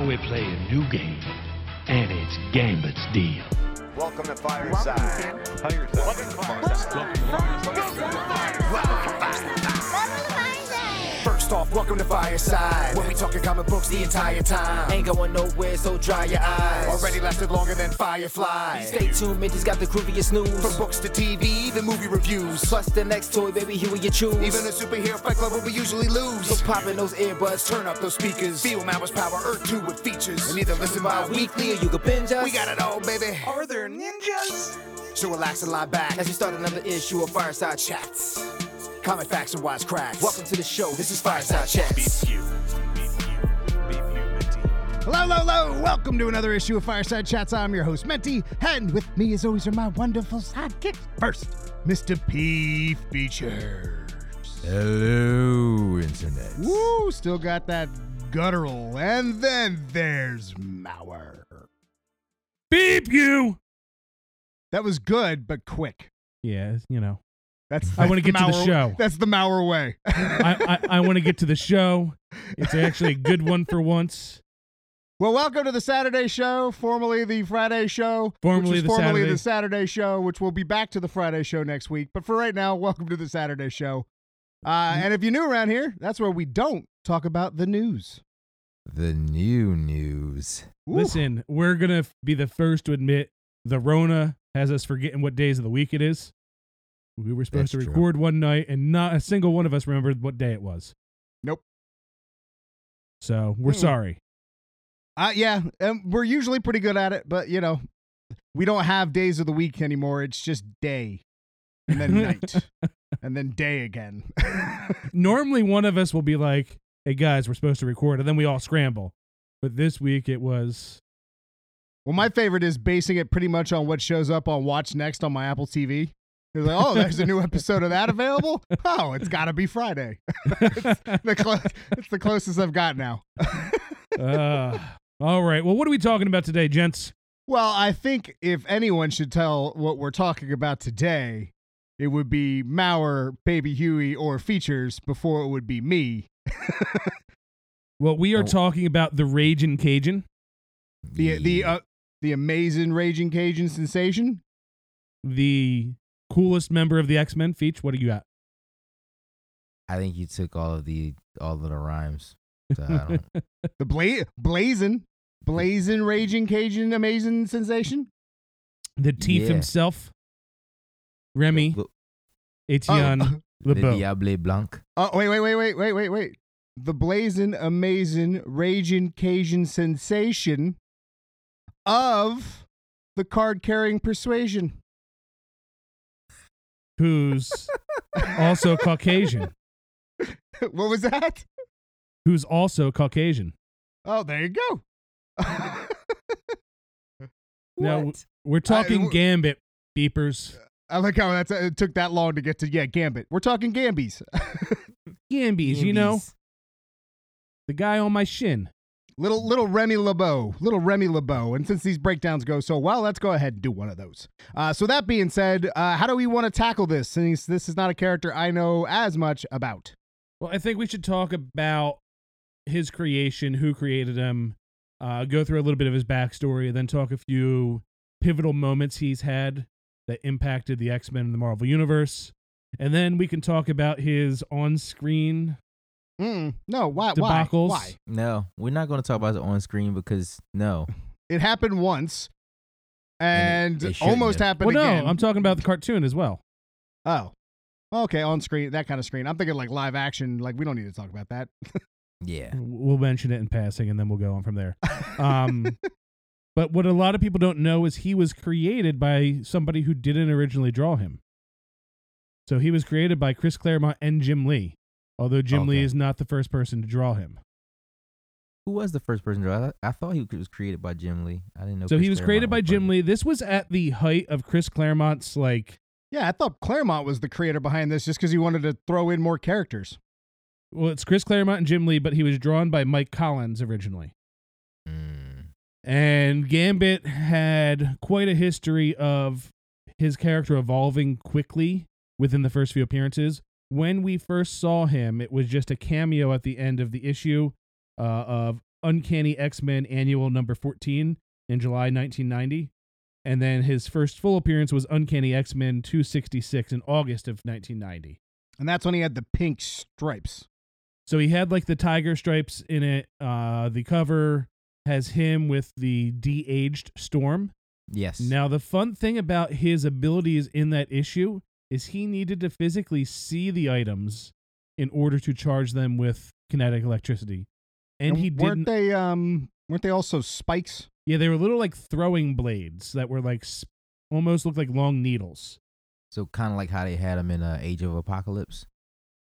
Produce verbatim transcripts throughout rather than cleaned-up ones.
Now we play a new game, and it's Gambit's deal. Welcome to Fireside. Welcome to Fireside. Welcome to Fireside. Welcome to Fireside. First off, welcome to Fireside. When we talking comic books the entire time. Ain't going nowhere, so dry your eyes. Already lasted longer than Firefly. Stay tuned, Mitch's got the grooviest news. From books to T V, the movie reviews. Plus the next toy, Baby Huey, you choose. Even a superhero fight club, we usually lose. So pop in those earbuds, turn up those speakers. Feel Mauer's power, Earth two with features. And either listen bi-weekly or you can binge us. We got it all, baby. Are there ninjas? So relax and lie back as we start another issue of Fireside Chats. Comic facts and wise cracks. Welcome to the show. This is Fireside Chats. Beep you. Beep you. Beep you, Menti. Hello, hello, hello. Welcome to another issue of Fireside Chats. I'm your host, Menti. And with me, as always, are my wonderful sidekicks. First, Mister P. Features. Hello, Internet. Woo, still got that guttural. And then there's Maurer. Beep you. That was good, but quick. Yeah, you know. That's, that's I want to get Maurer, to the show. That's the Maurer way. I, I, I want to get to the show. It's actually a good one for once. Well, welcome to the Saturday show, formerly the Friday show. Formerly the formerly Saturday. the Saturday show, which will be back to the Friday show next week. But for right now, welcome to the Saturday show. Uh, mm-hmm. And if you're new around here, that's where we don't talk about the news. The new news. Ooh. Listen, we're going to be the first to admit the Rona has us forgetting what days of the week it is. We were supposed That's to record true. one night, and not a single one of us remembered what day it was. Nope. So we're mm. sorry. Uh, yeah, um, we're usually pretty good at it, but, you know, we don't have days of the week anymore. It's just day, and then night, and then day again. Normally, one of us will be like, hey, guys, we're supposed to record, and then we all scramble. But this week, it was... Well, my favorite is basing it pretty much on what shows up on Watch Next on my Apple T V. You're like, oh, there's a new episode of that available? Oh, it's got to be Friday. it's, the clo- it's the closest I've got now. uh, all right. Well, what are we talking about today, gents? Well, I think if anyone should tell what we're talking about today, it would be Maurer, Baby Huey, or Features before it would be me. Well, we are oh. talking about the Ragin' Cajun. The, the, uh, the amazing Ragin' Cajun sensation. The... coolest member of the X-Men. Feach, what do you got? I think you took all of the all of the rhymes. So I don't... the bla- blazing, blazing, raging, Cajun, amazing sensation. The teeth yeah. himself, Remy Etienne oh. Le Beaux. Le Diable Blanc. Oh wait, wait, wait, wait, wait, wait, wait. The blazing, amazing, raging, Cajun sensation of the card-carrying persuasion. Who's also Caucasian. What was that? Who's also Caucasian. Oh, there you go. Now, we're talking I, Gambit, beepers. I like how that's, it took that long to get to, yeah, Gambit. We're talking Gambies. Gambies, Gambies, you know? The guy on my shin. Little little Remy Lebeau, little Remy Lebeau. And since these breakdowns go so well, let's go ahead and do one of those. Uh, so that being said, uh, how do we want to tackle this, since this is not a character I know as much about? Well, I think we should talk about his creation, who created him, uh, go through a little bit of his backstory, and then talk a few pivotal moments he's had that impacted the X-Men and the Marvel Universe. And then we can talk about his on-screen... Mm-mm. No, why? Debacles. Why? Why? No, we're not going to talk about it on screen because no, it happened once, and, and it, it almost have. happened well, again. No, I'm talking about the cartoon as well. Oh, okay, on screen, that kind of screen. I'm thinking like live action. Like we don't need to talk about that. Yeah, we'll mention it in passing, and then we'll go on from there. Um, but what a lot of people don't know is he was created by somebody who didn't originally draw him. So he was created by Chris Claremont and Jim Lee. Although Jim okay. Lee is not the first person to draw him. Who was the first person to draw? I thought he was created by Jim Lee. I didn't know. So Chris he was Claremont created by was Jim Lee. This was at the height of Chris Claremont's like. Yeah, I thought Claremont was the creator behind this just because he wanted to throw in more characters. Well, it's Chris Claremont and Jim Lee, but he was drawn by Mike Collins originally. Mm. And Gambit had quite a history of his character evolving quickly within the first few appearances. When we first saw him, it was just a cameo at the end of the issue uh, of Uncanny X-Men Annual Number fourteen in July nineteen ninety. And then his first full appearance was Uncanny X-Men two sixty-six in August of nineteen ninety. And that's when he had the pink stripes. So he had like the tiger stripes in it. Uh, the cover has him with the de-aged Storm. Yes. Now, the fun thing about his abilities in that issue is he needed to physically see the items in order to charge them with kinetic electricity. And, and he weren't didn't... they um weren't they also spikes? Yeah, they were little like throwing blades that were like sp- almost looked like long needles. So kind of like how they had them in uh, Age of Apocalypse.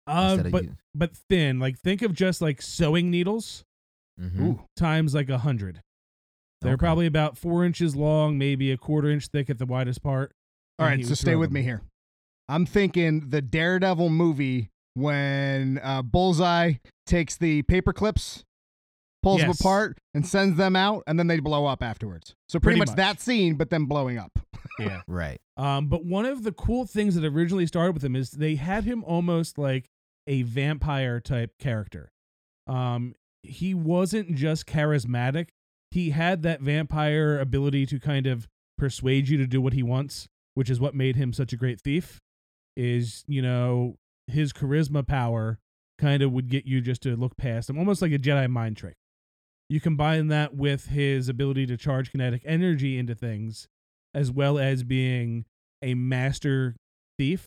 Uh, but you... but thin. Like think of just like sewing needles mm-hmm. ooh, times like a hundred. They're okay. Probably about four inches long, maybe a quarter inch thick at the widest part. All right, so stay with them. Me here. I'm thinking the Daredevil movie when uh, Bullseye takes the paper clips, pulls yes. them apart, and sends them out, and then they blow up afterwards. So pretty, pretty much, much that scene, but then blowing up. Yeah. Right. Um, but one of the cool things that originally started with him is they had him almost like a vampire-type character. Um, he wasn't just charismatic. He had that vampire ability to kind of persuade you to do what he wants, which is what made him such a great thief, is, you know, his charisma power kind of would get you just to look past him, almost like a Jedi mind trick. You combine that with his ability to charge kinetic energy into things, as well as being a master thief,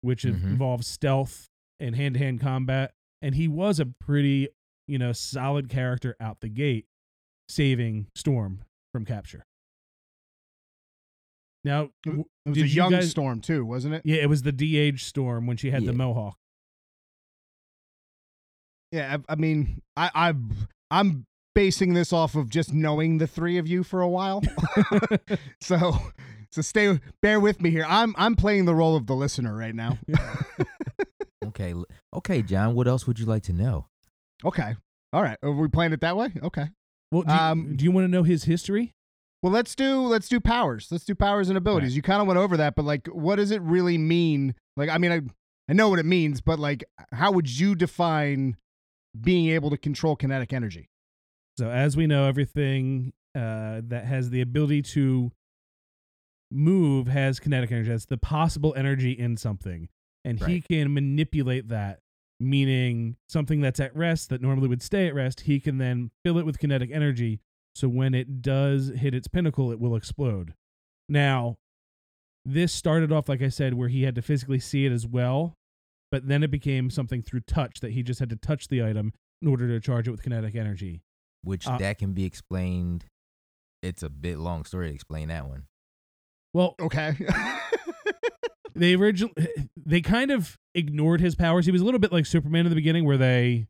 which mm-hmm. involves stealth and hand-to-hand combat. And he was a pretty, you know, solid character out the gate, saving Storm from capture. Now, it was a young you guys, Storm too, wasn't it? Yeah, it was the de-aged Storm when she had yeah. the mohawk. Yeah, I, I mean, I, I, I'm basing this off of just knowing the three of you for a while, so so stay bear with me here. I'm I'm playing the role of the listener right now. okay, okay, John. What else would you like to know? Okay, all right. Are we playing it that way? Okay. Well, do you, um, do you want to know his history? Well, let's do let's do powers. Let's do powers and abilities. Right. You kind of went over that, but like, what does it really mean? Like, I mean, I I know what it means, but like, how would you define being able to control kinetic energy? So, as we know, everything uh, that has the ability to move has kinetic energy. That's the possible energy in something, and right. he can manipulate that. Meaning, something that's at rest that normally would stay at rest, he can then fill it with kinetic energy. So when it does hit its pinnacle, it will explode. Now, this started off, like I said, where he had to physically see it as well, but then it became something through touch that he just had to touch the item in order to charge it with kinetic energy. Which uh, that can be explained. It's a bit long story to explain that one. Well, okay. They originally, they kind of ignored his powers. He was a little bit like Superman in the beginning, where they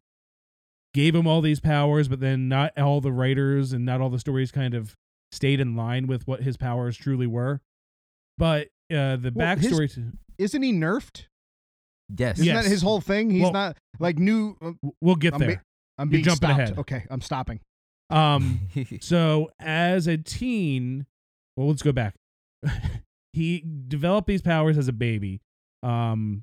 gave him all these powers, but then not all the writers and not all the stories kind of stayed in line with what his powers truly were. But uh, the well, backstory... His, to, isn't he nerfed? Yes. Isn't yes. that his whole thing? He's well, not like new... We'll get I'm there. Be, I'm being You're jumping stopped. Ahead. Okay, I'm stopping. Um. So as a teen... Well, let's go back. He developed these powers as a baby. Um,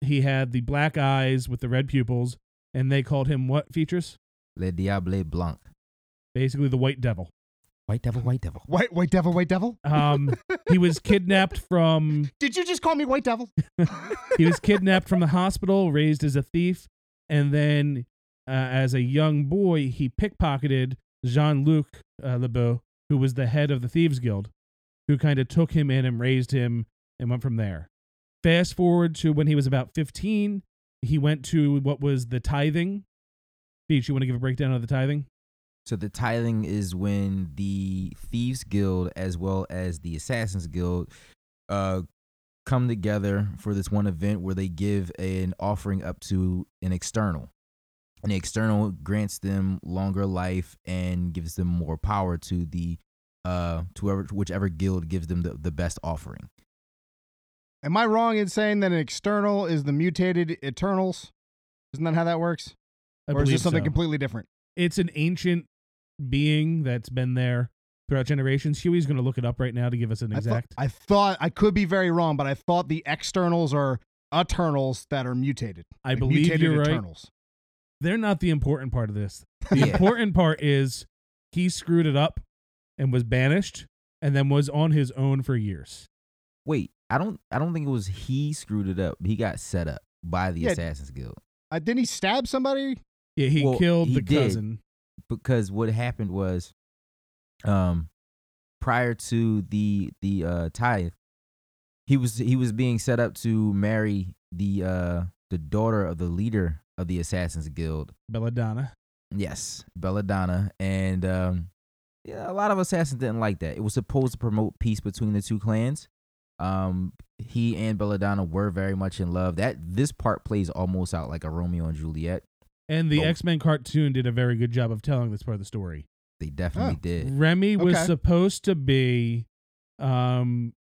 he had the black eyes with the red pupils, and they called him what, Features? Le Diable Blanc. Basically the White Devil. White Devil, White Devil. White White Devil, White Devil? Um, he was kidnapped from... Did you just call me White Devil? He was kidnapped from the hospital, raised as a thief, and then uh, as a young boy, he pickpocketed Jean-Luc uh, Lebeau, who was the head of the Thieves Guild, who kind of took him in and raised him and went from there. Fast forward to when he was about fifteen, he went to what was the tithing. Beach, you want to give a breakdown of the tithing? So the tithing is when the Thieves Guild as well as the Assassins Guild uh, come together for this one event where they give an offering up to an external. And the external grants them longer life and gives them more power to the Uh, to whoever, whichever guild gives them the, the best offering. Am I wrong in saying that an external is the mutated Eternals? Isn't that how that works? I or is this something so. completely different? It's an ancient being that's been there throughout generations. Huey's going to look it up right now to give us an I exact. Th- I thought, I could be very wrong, but I thought the externals are Eternals that are mutated. I like believe mutated you're Eternals. Right. they're not the important part of this. The yeah. important part is he screwed it up and was banished and then was on his own for years. Wait, I don't I don't think it was he screwed it up. He got set up by the yeah. Assassins Guild. Uh, didn't he stab somebody? Yeah, he well, killed he the did, cousin. Because what happened was um prior to the the uh tithe, he was he was being set up to marry the uh the daughter of the leader of the Assassins Guild. Belladonna. Yes, Belladonna. And um, yeah, a lot of assassins didn't like that. It was supposed to promote peace between the two clans. Um, he and Belladonna were very much in love. That this part plays almost out like a Romeo and Juliet. And the oh. X-Men cartoon did a very good job of telling this part of the story. They definitely oh. did. Remy okay. was supposed to be, um,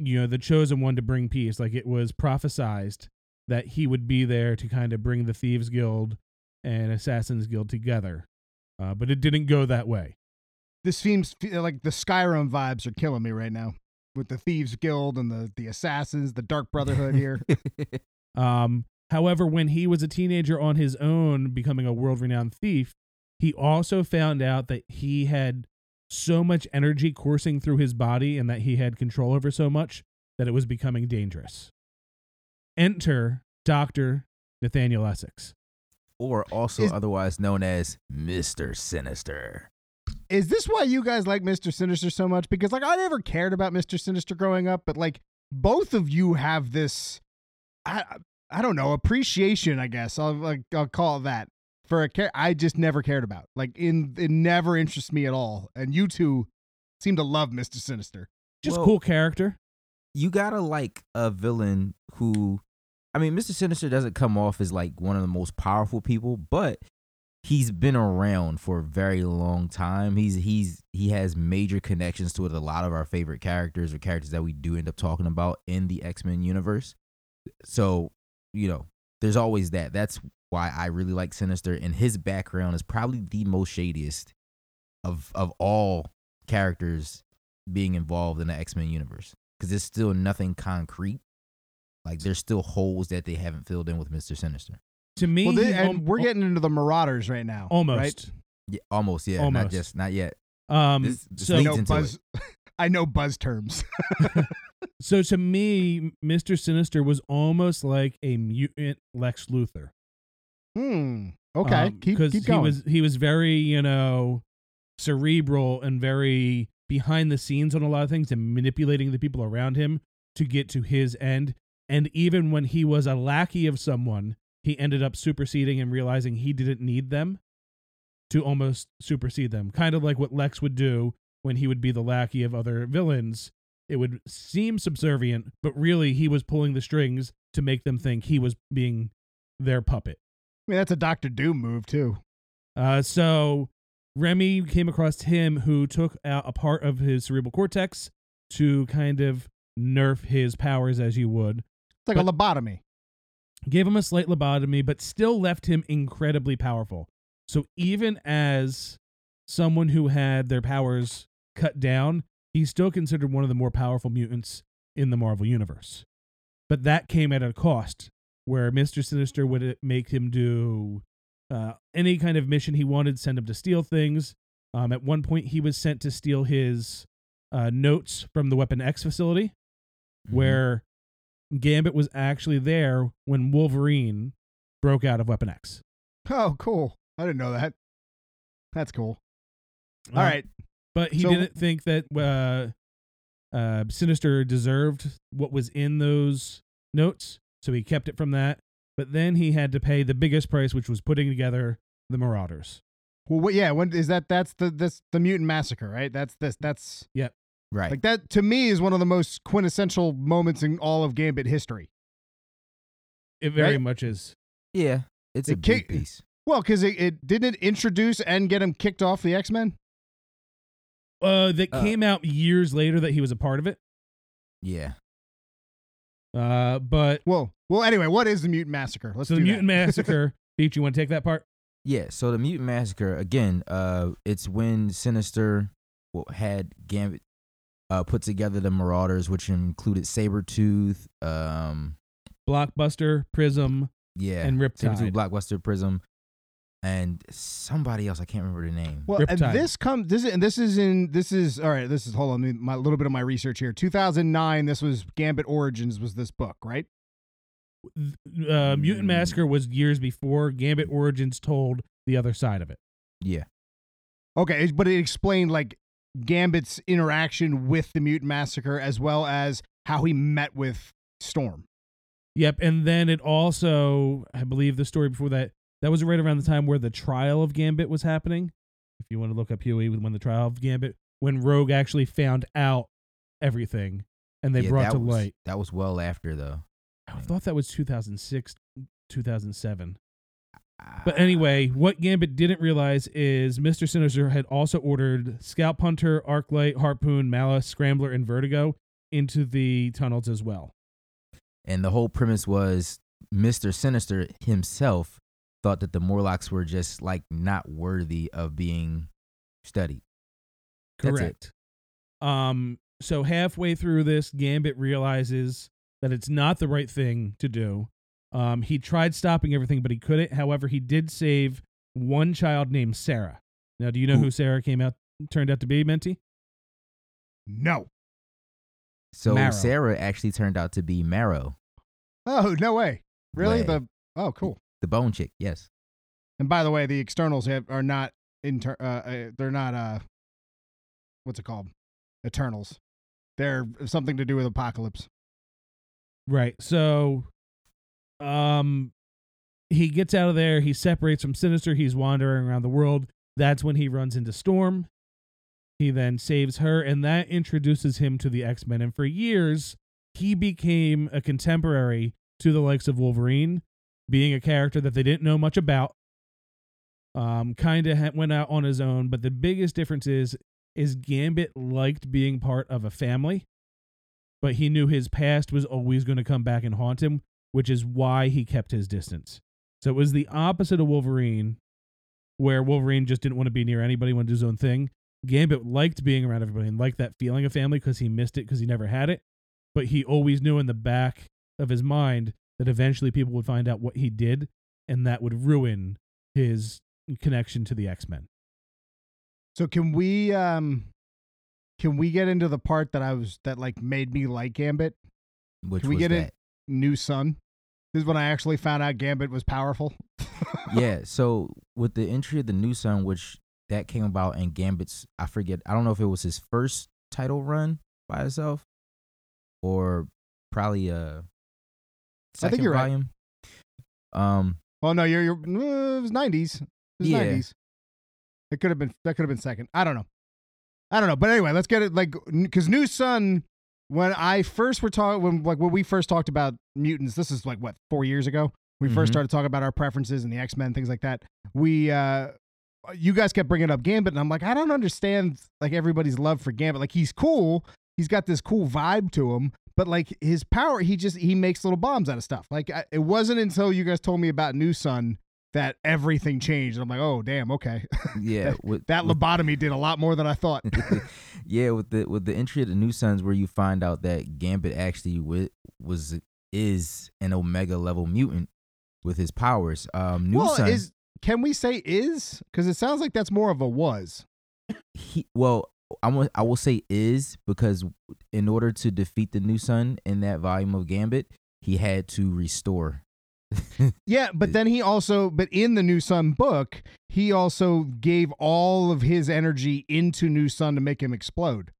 you know, the chosen one to bring peace. Like it was prophesized that he would be there to kind of bring the Thieves Guild and Assassins Guild together. Uh, but it didn't go that way. This seems like the Skyrim vibes are killing me right now with the Thieves Guild and the, the Assassins, the Dark Brotherhood here. um, however, when he was a teenager on his own, becoming a world-renowned thief, he also found out that he had so much energy coursing through his body and that he had control over so much that it was becoming dangerous. Enter Doctor Nathaniel Essex. Or also is, otherwise known as Mister Sinister. Is this why you guys like Mister Sinister so much? Because, like, I never cared about Mister Sinister growing up, but, like, both of you have this, I I don't know, appreciation, I guess. I'll, like, I'll call it that. For a care I just never cared about. Like, in, it never interests me at all. And you two seem to love Mister Sinister. Just well, cool character. You gotta like a villain who, I mean, Mister Sinister doesn't come off as like one of the most powerful people, but he's been around for a very long time. He's he's he has major connections to it. A lot of our favorite characters or characters that we do end up talking about in the X-Men universe. So, you know, there's always that. That's why I really like Sinister, and his background is probably the most shadiest of of all characters being involved in the X-Men universe. Because there's still nothing concrete. Like, there's still holes that they haven't filled in with Mister Sinister. To me, well, they, and we're getting into the Marauders right now. Almost. Right? Yeah, almost, yeah. Almost. Not just, not yet. Um, this, this so I know, buzz, I know buzz terms. So to me, Mister Sinister was almost like a mutant Lex Luthor. Hmm. Okay. Um, keep, keep going. Because he was, he was very, you know, cerebral and very behind the scenes on a lot of things and manipulating the people around him to get to his end. And even when he was a lackey of someone, he ended up superseding and realizing he didn't need them to almost supersede them. Kind of like what Lex would do when he would be the lackey of other villains. It would seem subservient, but really he was pulling the strings to make them think he was being their puppet. I mean, that's a Doctor Doom move too. Uh, so... Remy came across him, who took out a part of his cerebral cortex to kind of nerf his powers, as you would. It's like but a lobotomy. Gave him a slight lobotomy, but still left him incredibly powerful. So even as someone who had their powers cut down, he's still considered one of the more powerful mutants in the Marvel Universe. But that came at a cost, where Mister Sinister would make him do... Uh, any kind of mission he wanted, send him to steal things. Um, at one point, he was sent to steal his uh, notes from the Weapon X facility, mm-hmm. where Gambit was actually there when Wolverine broke out of Weapon X. Oh, cool. I didn't know that. That's cool. All uh, right. But he so- didn't think that uh, uh, Sinister deserved what was in those notes, so he kept it from that. But then he had to pay the biggest price, which was putting together the Marauders. Well, yeah, when is that? That's the that's the Mutant Massacre, right? That's this. That's yep, right. Like that to me is one of the most quintessential moments in all of Gambit history. It very right? much is. Yeah, it's it a kick, big piece. Well, because it, it didn't it introduce and get him kicked off the X-Men. Uh, that uh, came out years later that he was a part of it. Yeah. Uh, but well, well. Anyway, what is the Mutant Massacre? Let's so do the Mutant that. Massacre. Beach, you want to take that part? Yeah. So the Mutant Massacre again. Uh, it's when Sinister well, had Gambit uh put together the Marauders, which included Sabretooth, um, Blockbuster, Prism, yeah, and Riptide. Sabretooth, Blockbuster, Prism, and somebody else. I can't remember the name. Well, Riptide. And this comes. This is and this is in. This is all right. This is hold on. My little bit of my research here. two thousand nine. This was Gambit Origins. Was this book right? Uh, Mutant Massacre was years before. Gambit Origins told the other side of it. Yeah. Okay, but it explained like Gambit's interaction with the Mutant Massacre as well as how he met with Storm. Yep, and then it also, I believe the story before that, that was right around the time where the trial of Gambit was happening. If you want to look up Huey, when the trial of Gambit, when Rogue actually found out everything and they yeah, brought to was, light. That was well after, though. I thought that was two thousand six, two thousand seven. But anyway, what Gambit didn't realize is Mister Sinister had also ordered Scalp Hunter, Arclight, Harpoon, Malice, Scrambler, and Vertigo into the tunnels as well. And the whole premise was Mister Sinister himself thought that the Morlocks were just like not worthy of being studied. Correct. Um, so halfway through this, Gambit realizes that it's not the right thing to do. Um, he tried stopping everything, but he couldn't. However, he did save one child named Sarah. Now, do you know Ooh. who Sarah came out turned out to be, Menti? No. So Marrow. Sarah actually turned out to be Marrow. Oh, no way. Really? Way. The Oh, cool. The bone chick, yes. And by the way, the externals have, are not, inter- uh, they're not, uh, what's it called? Eternals. They're something to do with Apocalypse. Right, so... Um, he gets out of there. He separates from Sinister. He's wandering around the world. That's when he runs into Storm. He then saves her, and that introduces him to the X-Men. And for years, he became a contemporary to the likes of Wolverine, being a character that they didn't know much about. Um, kind of ha- went out on his own. But the biggest difference is, is Gambit liked being part of a family, but he knew his past was always going to come back and haunt him, which is why he kept his distance. So it was the opposite of Wolverine, where Wolverine just didn't want to be near anybody, wanted to do his own thing. Gambit liked being around everybody and liked that feeling of family because he missed it because he never had it. But he always knew in the back of his mind that eventually people would find out what he did, and that would ruin his connection to the X-Men. So can we um, can we get into the part that I was that like made me like Gambit? Which can we was get that? In- New Sun. This is when I actually found out Gambit was powerful. Yeah, so with the entry of the New Sun, which that came about in Gambit's, I forget, I don't know if it was his first title run by itself or probably a second I think you're volume. Right. Um, well, no, you're, you're uh, it was nineties. It was yeah. nineties. It could have been, that could have been second. I don't know. I don't know. But anyway, let's get it like, because New Sun... When I first were talking, when like when we first talked about mutants, this is like what four years ago. We mm-hmm. first started talking about our preferences and the X-Men, things like that. We, uh, you guys kept bringing up Gambit, and I'm like, I don't understand like everybody's love for Gambit. Like he's cool, he's got this cool vibe to him, but like his power, he just he makes little bombs out of stuff. Like I, it wasn't until you guys told me about New Sun that everything changed. And I'm like, oh damn, okay, yeah. With, that with, lobotomy did a lot more than I thought. Yeah, with the with the entry of the New Suns, where you find out that Gambit actually was, was is an Omega level mutant with his powers. Um, New well, Sun, is can we say is? Because it sounds like that's more of a was. He well, I I will say is because in order to defeat the New Sun in that volume of Gambit, he had to restore. Yeah, but then he also, but in the New Sun book, he also gave all of his energy into New Sun to make him explode.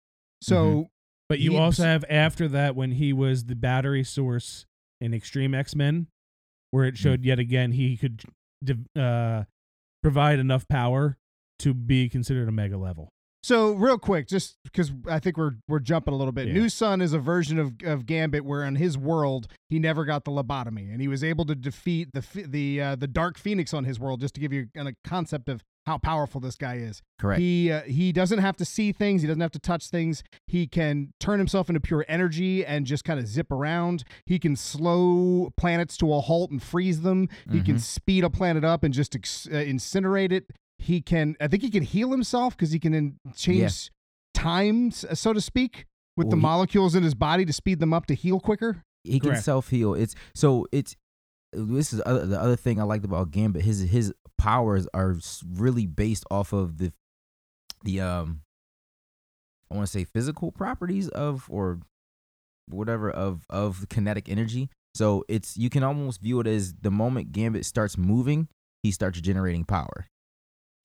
So, mm-hmm. But you he, also have after that when he was the battery source in Extreme X-Men, where it showed yet again he could uh, provide enough power to be considered a mega level. So real quick, just because I think we're we're jumping a little bit. Yeah. New Sun is a version of, of Gambit where in his world he never got the lobotomy, and he was able to defeat the the uh, the Dark Phoenix on his world. Just to give you a concept of how powerful this guy is. Correct. He uh, he doesn't have to see things. He doesn't have to touch things. He can turn himself into pure energy and just kind of zip around. He can slow planets to a halt and freeze them. Mm-hmm. He can speed a planet up and just ex- uh, incinerate it. He can, I think he can heal himself because he can in, change yes. times, so to speak, with well, the he, molecules in his body to speed them up to heal quicker. He Correct. Can self-heal. It's so it's, this is other, the other thing I liked about Gambit. His, his powers are really based off of the the um I want to say physical properties of or whatever of of kinetic energy. So it's, you can almost view it as the moment Gambit starts moving, he starts generating power.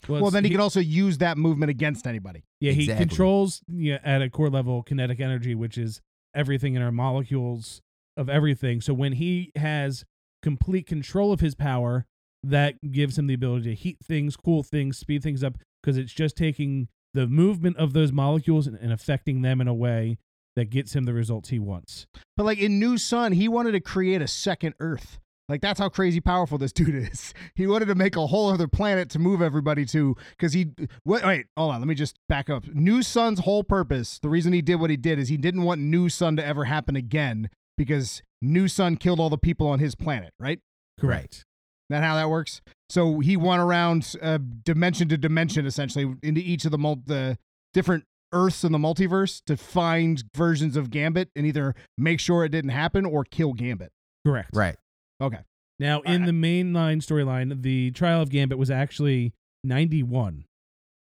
Well, well then he, he can also use that movement against anybody. Yeah, exactly. He controls yeah, at a core level kinetic energy, which is everything in our molecules of everything. So when he has complete control of his power, that gives him the ability to heat things, cool things, speed things up, because it's just taking the movement of those molecules and, and affecting them in a way that gets him the results he wants. But like in New Sun, he wanted to create a second Earth. Like, that's how crazy powerful this dude is. He wanted to make a whole other planet to move everybody to, because he... Wait, wait, hold on. Let me just back up. New Sun's whole purpose, the reason he did what he did, is he didn't want New Sun to ever happen again, because New Sun killed all the people on his planet, right? Correct. Is that how that works? So he went around uh, dimension to dimension, essentially, into each of the, mul- the different Earths in the multiverse to find versions of Gambit and either make sure it didn't happen or kill Gambit. Correct. Right. Okay. Now, in the mainline storyline, the Trial of Gambit was actually ninety-one.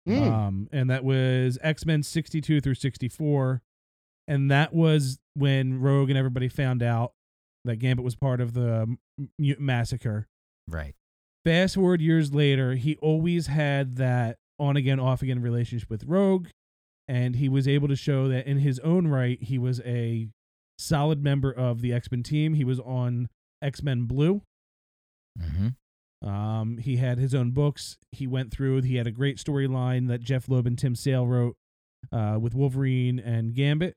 Mm. Um, and that was X-Men sixty-two through sixty-four. And that was when Rogue and everybody found out that Gambit was part of the Mutant Massacre. Right. Fast forward years later, he always had that on-again, off-again relationship with Rogue. And he was able to show that in his own right, he was a solid member of the X-Men team. He was on X-Men Blue. Mm-hmm. Um, he had his own books. He went through. He had a great storyline that Jeff Loeb and Tim Sale wrote uh, with Wolverine and Gambit.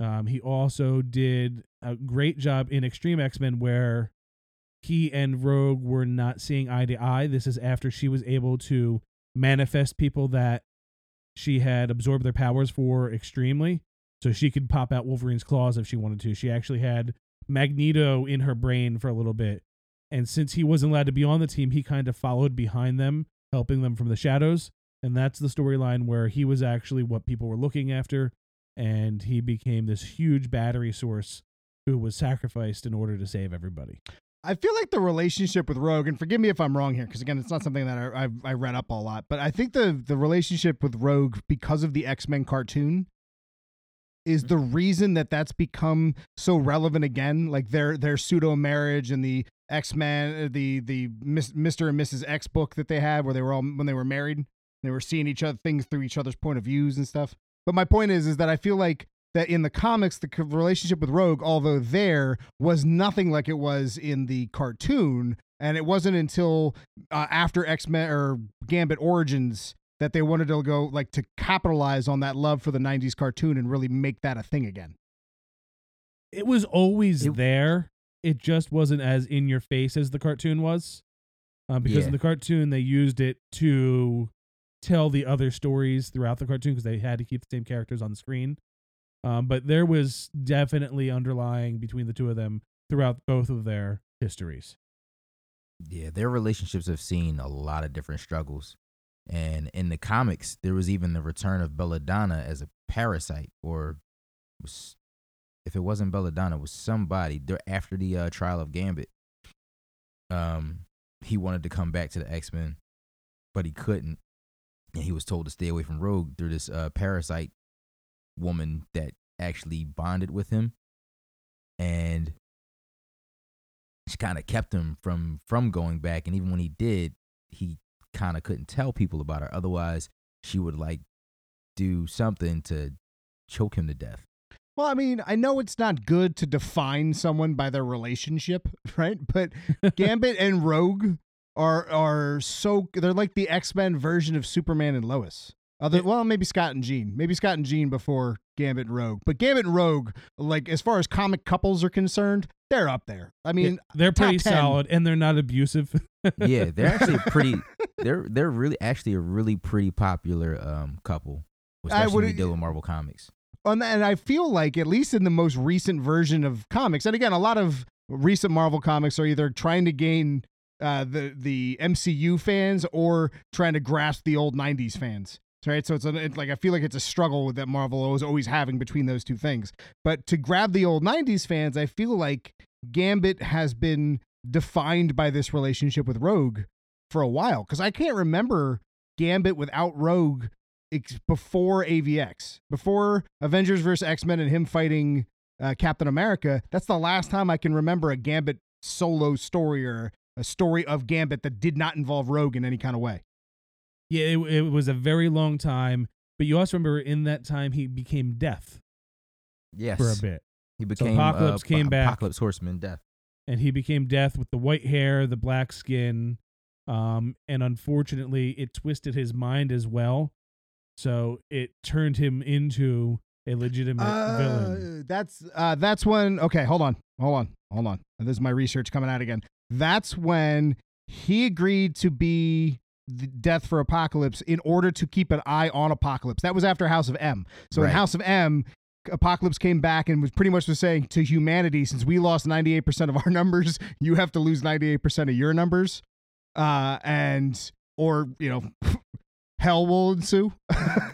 Um, he also did a great job in Extreme X-Men, where he and Rogue were not seeing eye to eye. This is after she was able to manifest people that she had absorbed their powers for extremely, so she could pop out Wolverine's claws if she wanted to. She actually had Magneto in her brain for a little bit. And since he wasn't allowed to be on the team, he kind of followed behind them, helping them from the shadows. And that's the storyline where he was actually what people were looking after. And he became this huge battery source who was sacrificed in order to save everybody. I feel like the relationship with Rogue, and forgive me if I'm wrong here, because again, it's not something that I, I, I read up a lot, but I think the, the relationship with Rogue, because of the X-Men cartoon, is the reason that that's become so relevant again. Like their their pseudo marriage and the X-Men, the the Mister and Missus X book that they had, where they were all, when they were married, they were seeing each other, things through each other's point of views and stuff. But my point is, is that I feel like that in the comics, the relationship with Rogue, although there, was nothing like it was in the cartoon. And it wasn't until uh, after X-Men or Gambit Origins that they wanted to go, like, to capitalize on that love for the nineties cartoon and really make that a thing again. It was always it, there. It just wasn't as in your face as the cartoon was. Um, because yeah. in the cartoon, they used it to tell the other stories throughout the cartoon because they had to keep the same characters on the screen. Um, but there was definitely underlying between the two of them throughout both of their histories. Yeah, their relationships have seen a lot of different struggles. And in the comics, there was even the return of Belladonna as a parasite, or was, if it wasn't Belladonna, it was somebody. After the uh, Trial of Gambit, um, he wanted to come back to the X-Men, but he couldn't. And he was told to stay away from Rogue through this uh, parasite woman that actually bonded with him. And she kind of kept him from, from going back. And even when he did, he kind of couldn't tell people about her, otherwise she would like do something to choke him to death. Well, I mean, I know it's not good to define someone by their relationship, right? But Gambit and Rogue are are so, they're like the X-Men version of Superman and Lois. Other, well, maybe Scott and Jean. Maybe Scott and Jean before Gambit and Rogue. But Gambit and Rogue, like, as far as comic couples are concerned, they're up there. I mean, they're pretty ten. Solid, and they're not abusive. Yeah, they're actually pretty. They're they're really actually a really pretty popular um, couple, especially I would, when we deal with Marvel Comics. And I feel like, at least in the most recent version of comics, and again, a lot of recent Marvel comics are either trying to gain uh, the the M C U fans or trying to grasp the old nineties fans. Right, so it's, a, it's like I feel like it's a struggle that Marvel is always having between those two things. But to grab the old nineties fans, I feel like Gambit has been defined by this relationship with Rogue for a while, because I can't remember Gambit without Rogue ex- before A V X, before Avengers versus X-Men and him fighting uh, Captain America. That's the last time I can remember a Gambit solo story or a story of Gambit that did not involve Rogue in any kind of way. Yeah, it, it was a very long time. But you also remember in that time he became Death. Yes. For a bit. He became so Apocalypse uh, came back. Apocalypse Horseman Death. And he became Death with the white hair, the black skin, um, and unfortunately it twisted his mind as well. So it turned him into a legitimate uh, villain. That's uh, that's when okay, hold on. Hold on. Hold on. This is my research coming out again. That's when he agreed to be the Death for Apocalypse in order to keep an eye on Apocalypse. That was after House of M. So right. In House of M, Apocalypse came back and was pretty much was saying to humanity, since we lost ninety-eight percent of our numbers, you have to lose ninety-eight percent of your numbers. Uh, and, or, you know, hell will ensue.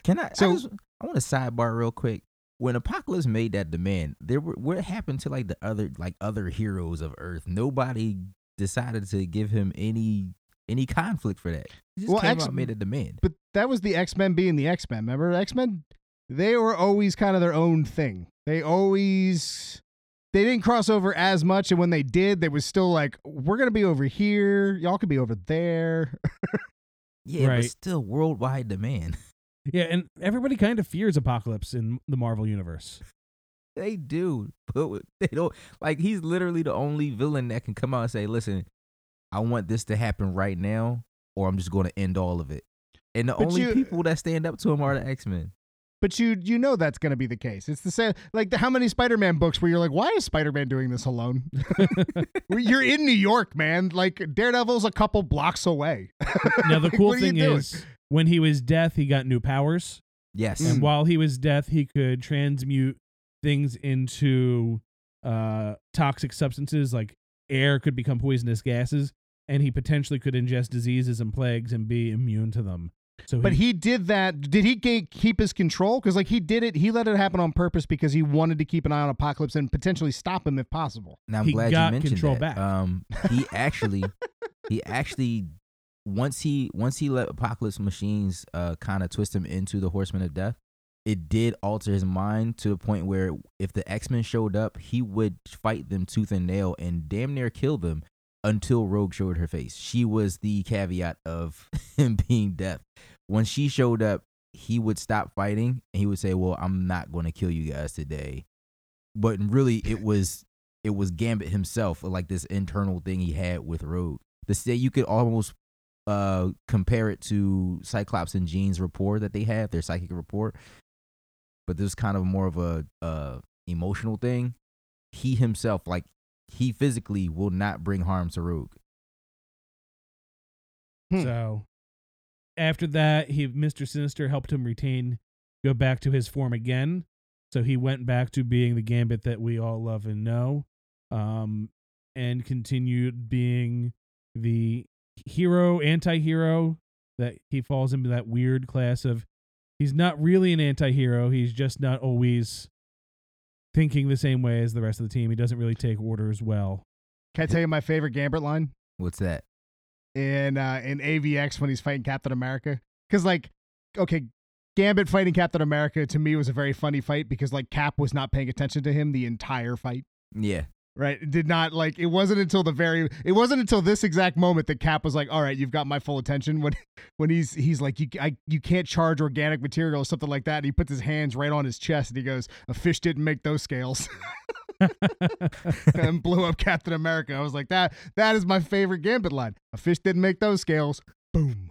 Can I, so, I, just, I want to sidebar real quick. When Apocalypse made that demand, there were, what happened to like the other, like other heroes of Earth? Nobody decided to give him any any conflict for that. He just well, came X- out made a demand. But that was the X-Men being the X-Men. Remember, X-Men, they were always kind of their own thing. They always, they didn't cross over as much, and when they did, they was still like, we're going to be over here, y'all could be over there. Yeah, right. But still worldwide demand. Yeah, and everybody kind of fears Apocalypse in the Marvel Universe. They do, but they don't, like, he's literally the only villain that can come out and say, listen, I want this to happen right now, or I'm just going to end all of it. And the but only you, people that stand up to him are the X-Men. But you you know that's going to be the case. It's the same. Like, the, how many Spider-Man books where you're like, why is Spider-Man doing this alone? You're in New York, man. Like, Daredevil's a couple blocks away. Now, the cool like, thing is, when he was Death, he got new powers. Yes. And mm. while he was Death, he could transmute things into uh, toxic substances. Like, air could become poisonous gases. And he potentially could ingest diseases and plagues and be immune to them. So, he, But he did that. Did he keep his control? Because like he did it, he let it happen on purpose because he wanted to keep an eye on Apocalypse and potentially stop him if possible. Now, I'm he glad got you mentioned control that. Back. Um, he actually, he actually, once he once he let Apocalypse machines uh, kind of twist him into the Horseman of Death, it did alter his mind to the point where if the X-Men showed up, he would fight them tooth and nail and damn near kill them. Until Rogue showed her face. She was the caveat of him being Death. When she showed up, he would stop fighting and he would say, well, I'm not going to kill you guys today. But really, it was it was Gambit himself, like this internal thing he had with Rogue. The say you could almost uh, compare it to Cyclops and Jean's rapport that they have, their psychic rapport. But this is kind of more of a uh, emotional thing. He himself, like, he physically will not bring harm to Rogue. Hmm. So after that, he Mister Sinister helped him retain, go back to his form again. So he went back to being the Gambit that we all love and know, um, and continued being the hero, anti-hero, that he falls into that weird class of he's not really an anti-hero. He's just not always thinking the same way as the rest of the team. He doesn't really take orders well. Can I tell you my favorite Gambit line? What's that? In uh, in A V X when he's fighting Captain America. Because, like, okay, Gambit fighting Captain America to me was a very funny fight because, like, Cap was not paying attention to him the entire fight. Yeah. Right? It did not, like, it wasn't until the very, it wasn't until this exact moment that Cap was like, all right, you've got my full attention. When when he's he's like, you I, you can't charge organic material or something like that. And he puts his hands right on his chest and he goes, a fish didn't make those scales. And blew up Captain America. I was like, that that is my favorite Gambit line. A fish didn't make those scales. Boom.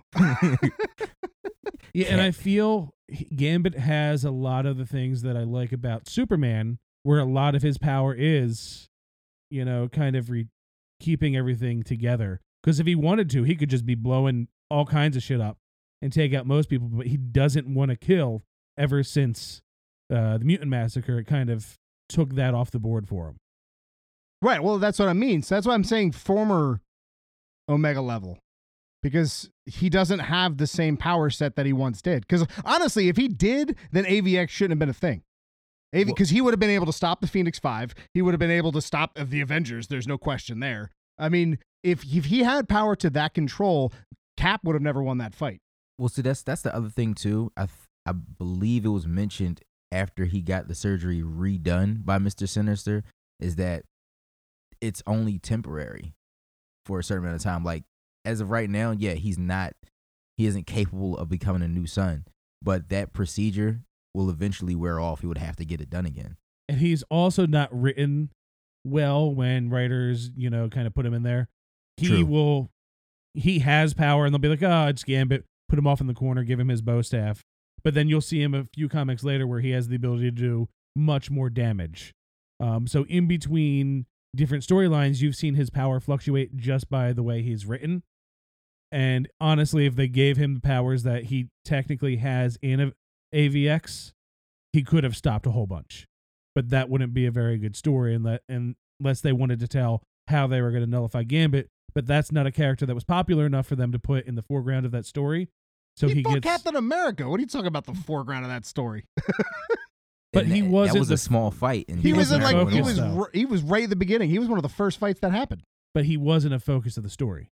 Yeah, and I feel Gambit has a lot of the things that I like about Superman, where a lot of his power is, you know, kind of re- keeping everything together. Because if he wanted to, he could just be blowing all kinds of shit up and take out most people, but he doesn't want to kill. Ever since uh, the Mutant Massacre, it kind of took that off the board for him. Right, well, that's what I mean. So that's why I'm saying former Omega level. Because he doesn't have the same power set that he once did. Because honestly, if he did, then A V X shouldn't have been a thing. Because he would have been able to stop the Phoenix Five. He would have been able to stop the Avengers. There's no question there. I mean, if, if he had power to that control, Cap would have never won that fight. Well, see, that's that's the other thing too. I th- I believe it was mentioned after he got the surgery redone by Mister Sinister is that it's only temporary for a certain amount of time. Like as of right now, yeah, he's not, he isn't capable of becoming a new Sun, but that procedure will eventually wear off. He would have to get it done again. And he's also not written well when writers, you know, kind of put him in there. He True. will, he has power and they'll be like, oh, it's Gambit. Put him off in the corner, give him his bow staff. But then you'll see him a few comics later where he has the ability to do much more damage. Um, so in between different storylines, you've seen his power fluctuate just by the way he's written. And honestly, if they gave him the powers that he technically has in A V X, he could have stopped a whole bunch. But that wouldn't be a very good story unless they wanted to tell how they were going to nullify Gambit. But that's not a character that was popular enough for them to put in the foreground of that story. So he, he gets Captain America. What are you talking about? The foreground of that story. But and he was that was the, a small fight. And he was in like he was though. he was right at the beginning. He was one of the first fights that happened. But he wasn't a focus of the story.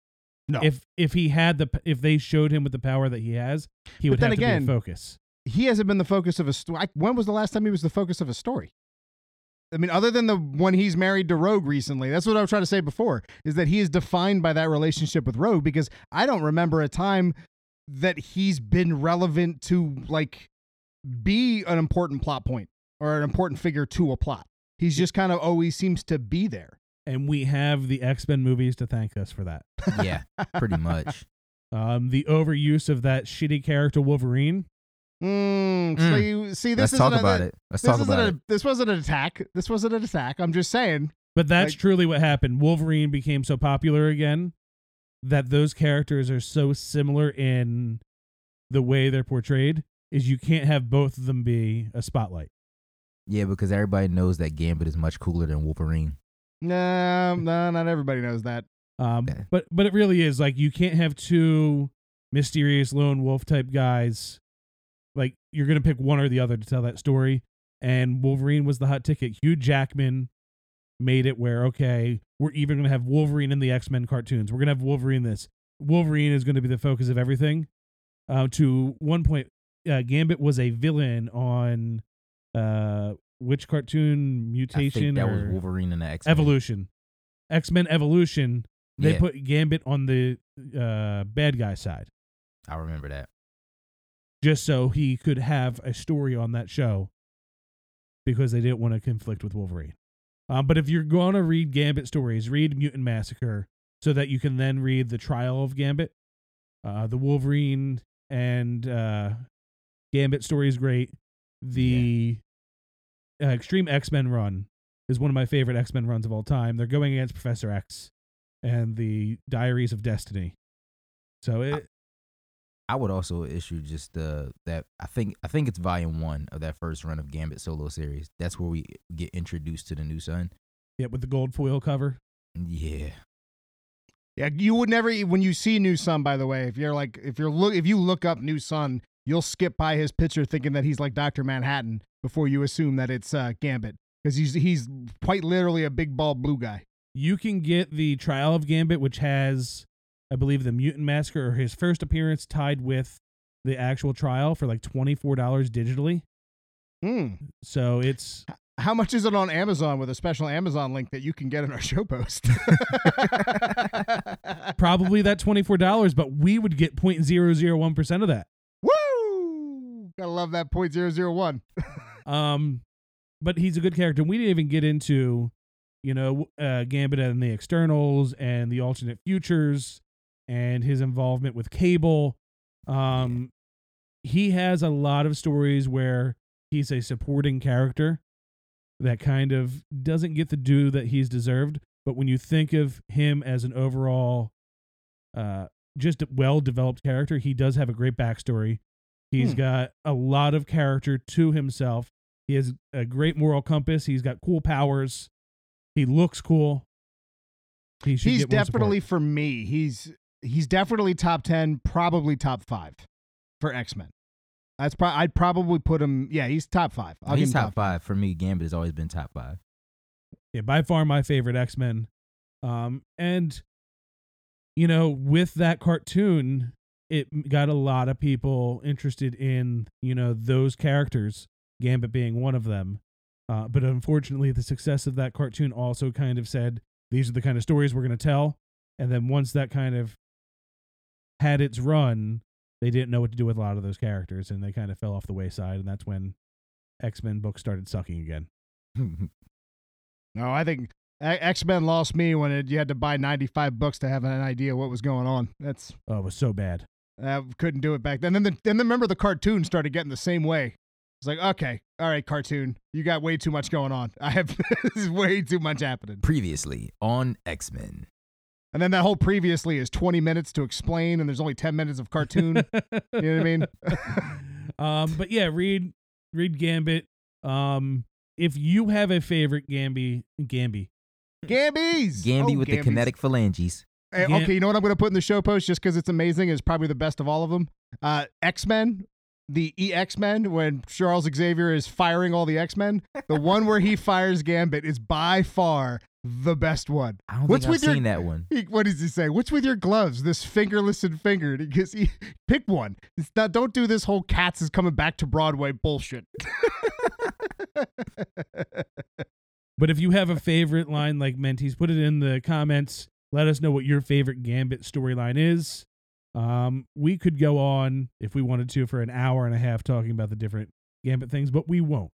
No. If if he had the if they showed him with the power that he has, he would but have then to again, be a focus. He hasn't been the focus of a story. When was the last time he was the focus of a story? I mean, other than the when he's married to Rogue recently, that's what I was trying to say before, is that he is defined by that relationship with Rogue, because I don't remember a time that he's been relevant to, like, be an important plot point or an important figure to a plot. He's just kind of always seems to be there. And we have the X-Men movies to thank us for that. Yeah, pretty much. Um, the overuse of that shitty character Wolverine. Mm, mm. So you see, this Let's talk about a, it. Let's talk about a, it. This wasn't an attack. This wasn't an attack. I'm just saying. But that's like, truly what happened. Wolverine became so popular again that those characters are so similar in the way they're portrayed is you can't have both of them be a spotlight. Yeah, because everybody knows that Gambit is much cooler than Wolverine. No, no, not everybody knows that. Um, yeah. But but it really is like you can't have two mysterious lone wolf type guys. Like you're gonna pick one or the other to tell that story. And Wolverine was the hot ticket. Hugh Jackman made it where, okay, we're even going to have Wolverine in the X-Men cartoons. We're going to have Wolverine this. Wolverine is going to be the focus of everything. Uh, to one point, uh, Gambit was a villain on uh, which cartoon? Mutation? I think that was Wolverine in the X-Men. Evolution. X-Men Evolution. They yeah. put Gambit on the uh, bad guy side. I remember that. Just so he could have a story on that show because they didn't want to conflict with Wolverine. Um, but if you're going to read Gambit stories, read Mutant Massacre so that you can then read the Trial of Gambit. Uh, the Wolverine and uh, Gambit story is great. The yeah. uh, Extreme X-Men run is one of my favorite X-Men runs of all time. They're going against Professor X and the Diaries of Destiny. So it... I, I would also issue just uh, that... I think I think it's volume one of that first run of Gambit solo series. That's where we get introduced to the new Sun. Yeah, with the gold foil cover. Yeah. Yeah, you would never... When you see New Sun, by the way, if you're like... If you're look, if you look up New Sun, you'll skip by his picture thinking that he's like Doctor Manhattan before you assume that it's uh, Gambit. Because he's, he's quite literally a big, bald, blue guy. You can get the Trial of Gambit, which has... I believe the Mutant Massacre or his first appearance tied with the actual trial for like twenty-four dollars digitally. Mm. So it's... How much is it on Amazon with a special Amazon link that you can get in our show post? Probably that twenty-four dollars, but we would get zero point zero zero one percent of that. Woo! Gotta love that zero point zero zero one. um, But he's a good character. We didn't even get into, you know, uh, Gambit and the Externals and the alternate futures. And his involvement with Cable. Um, he has a lot of stories where he's a supporting character that kind of doesn't get the due that he's deserved. But when you think of him as an overall uh, just well-developed character, he does have a great backstory. He's hmm. got a lot of character to himself. He has a great moral compass. He's got cool powers. He looks cool. He he's definitely, for me, he's... He's definitely top ten, probably top five for X-Men. That's pro- I'd probably put him... Yeah, he's top five. I'll he's give him top, top five. For me, Gambit has always been top five. Yeah, by far my favorite X-Men. Um, and you know, with that cartoon, it got a lot of people interested in, you know, those characters, Gambit being one of them. Uh, but unfortunately, the success of that cartoon also kind of said, these are the kind of stories we're going to tell. And then once that kind of had its run, they didn't know what to do with a lot of those characters, and they kind of fell off the wayside. And that's when X-Men books started sucking again. No, I think X-Men lost me when it, you had to buy ninety-five books to have an idea what was going on. That's oh, it was so bad. I couldn't do it back then. And then, the, and then remember the cartoon started getting the same way. It's like, okay, all right, cartoon, you got way too much going on. I have this is way too much happening. Previously on X-Men. And then that whole previously is twenty minutes to explain, and there's only ten minutes of cartoon. You know what I mean? um, but yeah, read read Gambit. Um, if you have a favorite Gambi, Gambi, Gambies, Gambi oh, with Gambies. The kinetic phalanges. Hey, Gam- okay, you know what I'm going to put in the show post just because it's amazing. It's probably the best of all of them. Uh, X-Men, the E X Men, when Charles Xavier is firing all the X-Men, the one where he fires Gambit is by far the best one. I don't What's think I've with seen your, that one. He, what does he say? What's with your gloves? This fingerless and fingered. He gets, he, pick one. It's not, don't do this whole Cats is coming back to Broadway bullshit. But if you have a favorite line like Menti's, put it in the comments. Let us know what your favorite Gambit storyline is. Um, we could go on, if we wanted to, for an hour and a half talking about the different Gambit things, but we won't,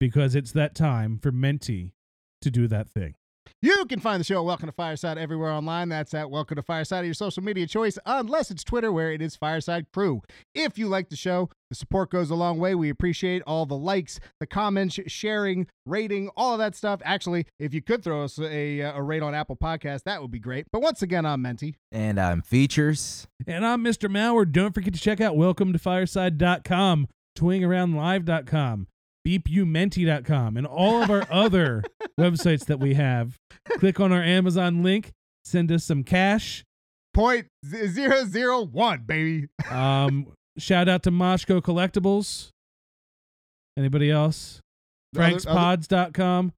because it's that time for Menti to do that thing. You can find the show at Welcome to Fireside everywhere online. That's at Welcome to Fireside of your social media choice, unless it's Twitter, where it is Fireside Crew. If you like the show, the support goes a long way. We appreciate all the likes, the comments, sharing, rating, all of that stuff. Actually, if you could throw us a, a rate on Apple Podcasts, that would be great. But once again, I'm Menti. And I'm Features. And I'm Mister Maurer. Don't forget to check out welcome to fireside dot com, twing around live dot com, beep you menti dot com, and all of our other websites that we have. Click on our Amazon link, send us some cash. Point zero zero one, baby. um, shout out to Moshko Collectibles. Anybody else? franks pods dot com.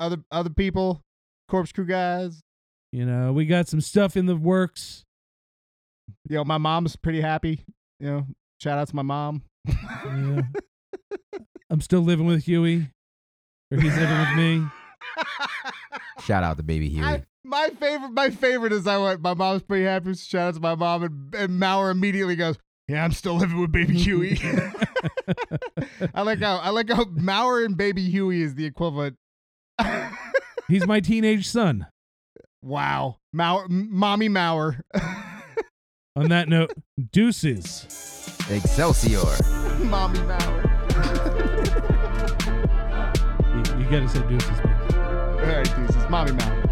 Other, other other people, Corpse Crew guys. You know, we got some stuff in the works. You know, my mom's pretty happy. You know, shout out to my mom. Yeah. I'm still living with Huey, or he's living with me. Shout out to Baby Huey. I, my favorite, my favorite is I went, my mom's pretty happy. Shout out to my mom, and, and Maurer immediately goes, "Yeah, I'm still living with Baby Huey." I like how I like how Maurer and Baby Huey is the equivalent. He's my teenage son. Wow, Maurer, mommy Maurer. On that note, deuces. Excelsior. Mommy Maurer. You gotta say deuces, man. All right, deuces. Mommy Mouth.